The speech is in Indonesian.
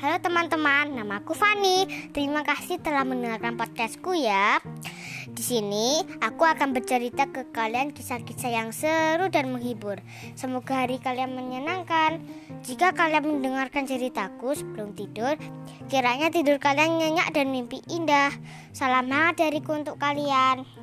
Halo teman-teman, namaku Fani. Terima kasih telah mendengarkan podcastku ya. Di sini aku akan bercerita ke kalian kisah-kisah yang seru dan menghibur. Semoga hari kalian menyenangkan. Jika kalian mendengarkan ceritaku sebelum tidur, kiranya tidur kalian nyenyak dan mimpi indah. Salam hangat dariku untuk kalian.